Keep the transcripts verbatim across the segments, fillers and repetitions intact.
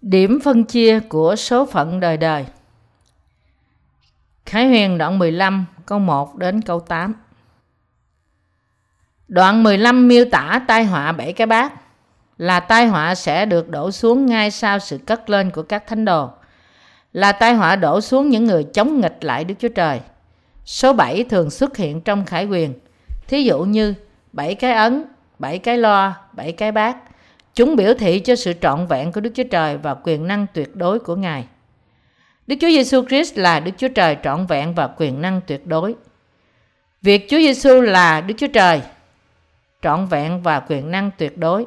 Điểm phân chia của số phận đời đời. Khải huyền đoạn mười lăm câu một đến câu tám. Đoạn mười lăm miêu tả tai họa bảy cái bát, là tai họa sẽ được đổ xuống ngay sau sự cất lên của các thánh đồ, là tai họa đổ xuống những người chống nghịch lại Đức Chúa Trời. Số bảy thường xuất hiện trong Khải huyền, thí dụ như bảy cái ấn, bảy cái loa, bảy cái bát. Chúng biểu thị cho sự trọn vẹn của Đức Chúa Trời và quyền năng tuyệt đối của Ngài. Đức Chúa Giêsu Christ là Đức Chúa Trời trọn vẹn và quyền năng tuyệt đối. Việc Chúa Giêsu là Đức Chúa Trời trọn vẹn và quyền năng tuyệt đối.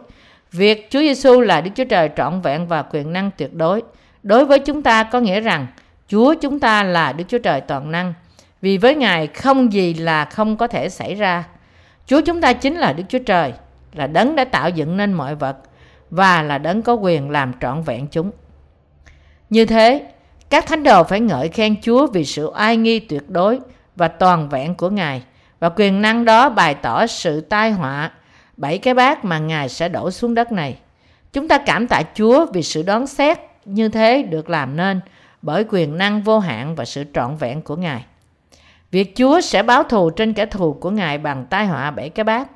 Việc Chúa Giêsu là Đức Chúa Trời trọn vẹn và quyền năng tuyệt đối đối với chúng ta có nghĩa rằng Chúa chúng ta là Đức Chúa Trời toàn năng. Vì với Ngài không gì là không có thể xảy ra. Chúa chúng ta chính là Đức Chúa Trời, là Đấng đã tạo dựng nên mọi vật và là Đấng có quyền làm trọn vẹn chúng. Như thế, các thánh đồ phải ngợi khen Chúa vì sự oai nghi tuyệt đối và toàn vẹn của Ngài, và quyền năng đó bày tỏ sự tai họa bảy cái bát mà Ngài sẽ đổ xuống đất này. Chúng ta cảm tạ Chúa vì sự đoán xét như thế được làm nên bởi quyền năng vô hạn và sự trọn vẹn của Ngài. Việc Chúa sẽ báo thù trên kẻ thù của Ngài bằng tai họa bảy cái bát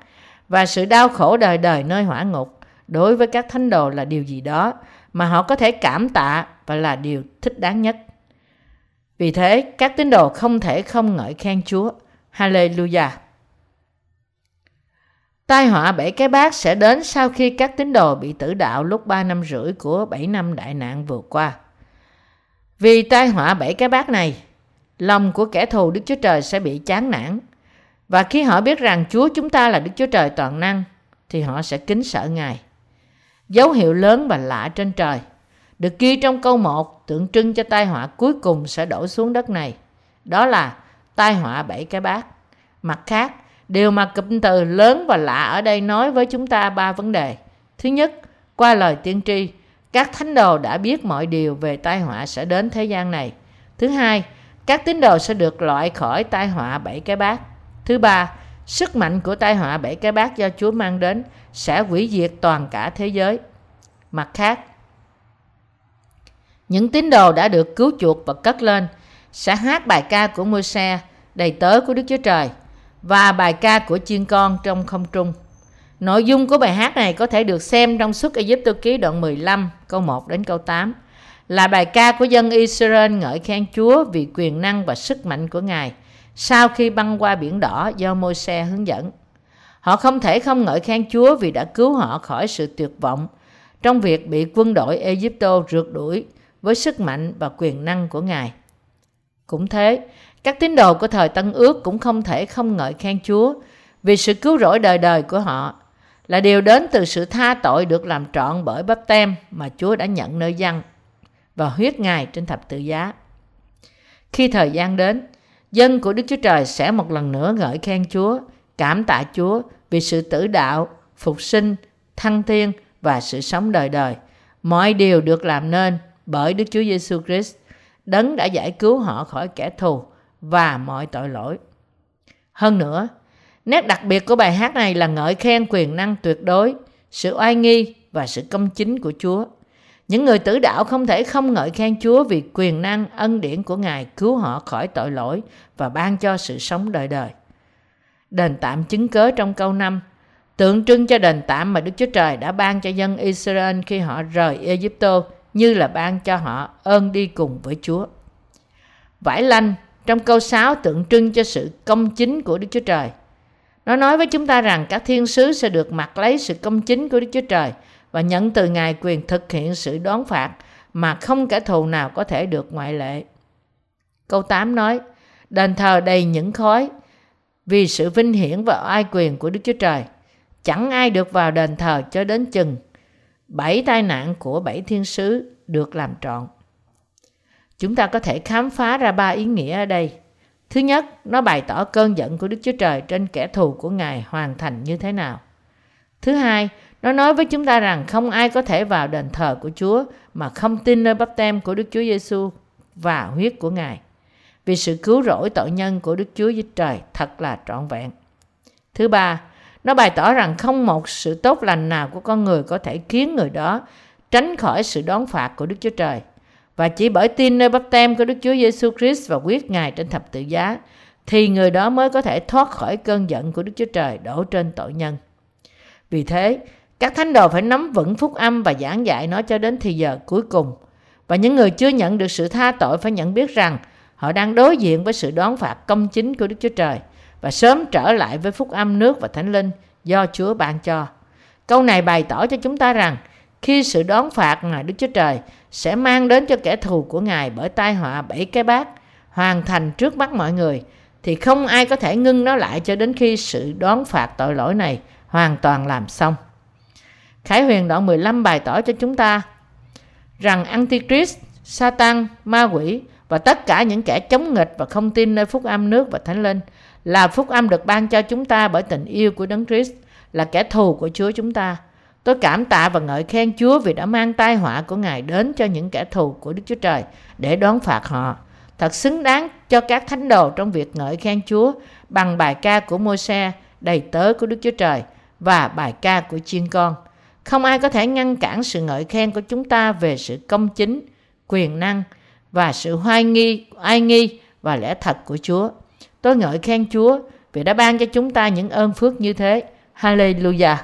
và sự đau khổ đời đời nơi hỏa ngục đối với các thánh đồ là điều gì đó mà họ có thể cảm tạ và là điều thích đáng nhất. Vì thế, các tín đồ không thể không ngợi khen Chúa. Hallelujah! Tai họa bảy cái bát sẽ đến sau khi các tín đồ bị tử đạo lúc ba năm rưỡi của bảy năm đại nạn vừa qua. Vì tai họa bảy cái bát này, lòng của kẻ thù Đức Chúa Trời sẽ bị chán nản. Và khi họ biết rằng Chúa chúng ta là Đức Chúa Trời toàn năng, thì họ sẽ kính sợ Ngài. Dấu hiệu lớn và lạ trên trời được ghi trong câu một tượng trưng cho tai họa cuối cùng sẽ đổ xuống đất này. Đó là tai họa bảy cái bát. Mặt khác, điều mà cụm từ lớn và lạ ở đây nói với chúng ta ba vấn đề. Thứ nhất, qua lời tiên tri, các thánh đồ đã biết mọi điều về tai họa sẽ đến thế gian này. Thứ hai, các tín đồ sẽ được loại khỏi tai họa bảy cái bát. Thứ ba, sức mạnh của tai họa bảy cái bát do Chúa mang đến sẽ hủy diệt toàn cả thế giới. Mặt khác, những tín đồ đã được cứu chuộc và cất lên sẽ hát bài ca của Môi-se, đầy tớ của Đức Chúa Trời, và bài ca của chiên con trong không trung. Nội dung của bài hát này có thể được xem trong suốt Ê-díp-tô Ký đoạn mười lăm, câu một đến câu tám, là bài ca của dân Y-sơ-ra-ên ngợi khen Chúa vì quyền năng và sức mạnh của Ngài sau khi băng qua biển đỏ do Môi-se hướng dẫn. Họ không thể không ngợi khen Chúa vì đã cứu họ khỏi sự tuyệt vọng trong việc bị quân đội Ê-díp-tô rượt đuổi với sức mạnh và quyền năng của Ngài. Cũng thế, các tín đồ của thời Tân Ước cũng không thể không ngợi khen Chúa vì sự cứu rỗi đời đời của họ là điều đến từ sự tha tội được làm trọn bởi Báp Tem mà Chúa đã nhận nơi dân và huyết Ngài trên thập tự giá. Khi thời gian đến, dân của Đức Chúa Trời sẽ một lần nữa ngợi khen Chúa, cảm tạ Chúa vì sự tử đạo, phục sinh, thăng thiên và sự sống đời đời. Mọi điều được làm nên bởi Đức Chúa Giêsu Christ, Đấng đã giải cứu họ khỏi kẻ thù và mọi tội lỗi. Hơn nữa, nét đặc biệt của bài hát này là ngợi khen quyền năng tuyệt đối, sự oai nghi và sự công chính của Chúa. Những người tử đạo không thể không ngợi khen Chúa vì quyền năng ân điển của Ngài cứu họ khỏi tội lỗi và ban cho sự sống đời đời. Đền tạm chứng cớ trong câu năm tượng trưng cho đền tạm mà Đức Chúa Trời đã ban cho dân Israel khi họ rời Ê-díp-tô, như là ban cho họ ơn đi cùng với Chúa. Vải lanh trong câu sáu tượng trưng cho sự công chính của Đức Chúa Trời. Nó nói với chúng ta rằng các thiên sứ sẽ được mặc lấy sự công chính của Đức Chúa Trời và nhận từ Ngài quyền thực hiện sự đoán phạt mà không kẻ thù nào có thể được ngoại lệ. Câu tám nói, đền thờ đầy những khói vì sự vinh hiển và oai quyền của Đức Chúa Trời. Chẳng ai được vào đền thờ cho đến chừng bảy tai nạn của bảy thiên sứ được làm trọn. Chúng ta có thể khám phá ra ba ý nghĩa ở đây. Thứ nhất, nó bày tỏ cơn giận của Đức Chúa Trời trên kẻ thù của Ngài hoàn thành như thế nào. Thứ hai, nó nói với chúng ta rằng không ai có thể vào đền thờ của Chúa mà không tin nơi báp tem của Đức Chúa Giêsu và huyết của Ngài, vì sự cứu rỗi tội nhân của Đức Chúa Trời thật là trọn vẹn. Thứ ba, nó bày tỏ rằng không một sự tốt lành nào của con người có thể khiến người đó tránh khỏi sự đón phạt của Đức Chúa Trời. Và chỉ bởi tin nơi báp tem của Đức Chúa Giêsu Christ và huyết Ngài trên thập tự giá thì người đó mới có thể thoát khỏi cơn giận của Đức Chúa Trời đổ trên tội nhân. Vì thế, các thánh đồ phải nắm vững phúc âm và giảng dạy nó cho đến thì giờ cuối cùng. Và những người chưa nhận được sự tha tội phải nhận biết rằng họ đang đối diện với sự đón phạt công chính của Đức Chúa Trời và sớm trở lại với phúc âm nước và Thánh Linh do Chúa ban cho. Câu này bày tỏ cho chúng ta rằng khi sự đón phạt mà Đức Chúa Trời sẽ mang đến cho kẻ thù của Ngài bởi tai họa bảy cái bát hoàn thành trước mắt mọi người, thì không ai có thể ngưng nó lại cho đến khi sự đón phạt tội lỗi này hoàn toàn làm xong. Khải huyền đoạn mười lăm bày tỏ cho chúng ta rằng Antichrist, Satan, ma quỷ và tất cả những kẻ chống nghịch và không tin nơi phúc âm nước và Thánh Linh là phúc âm được ban cho chúng ta bởi tình yêu của Đấng Christ, là kẻ thù của Chúa chúng ta. Tôi cảm tạ và ngợi khen Chúa vì đã mang tai họa của Ngài đến cho những kẻ thù của Đức Chúa Trời để đón phạt họ. Thật xứng đáng cho các thánh đồ trong việc ngợi khen Chúa bằng bài ca của Môi-se, đầy tớ của Đức Chúa Trời, và bài ca của chiên con. Không ai có thể ngăn cản sự ngợi khen của chúng ta về sự công chính, quyền năng và sự hoài nghi, oai nghi và lẽ thật của Chúa. Tôi ngợi khen Chúa vì đã ban cho chúng ta những ơn phước như thế. Hallelujah!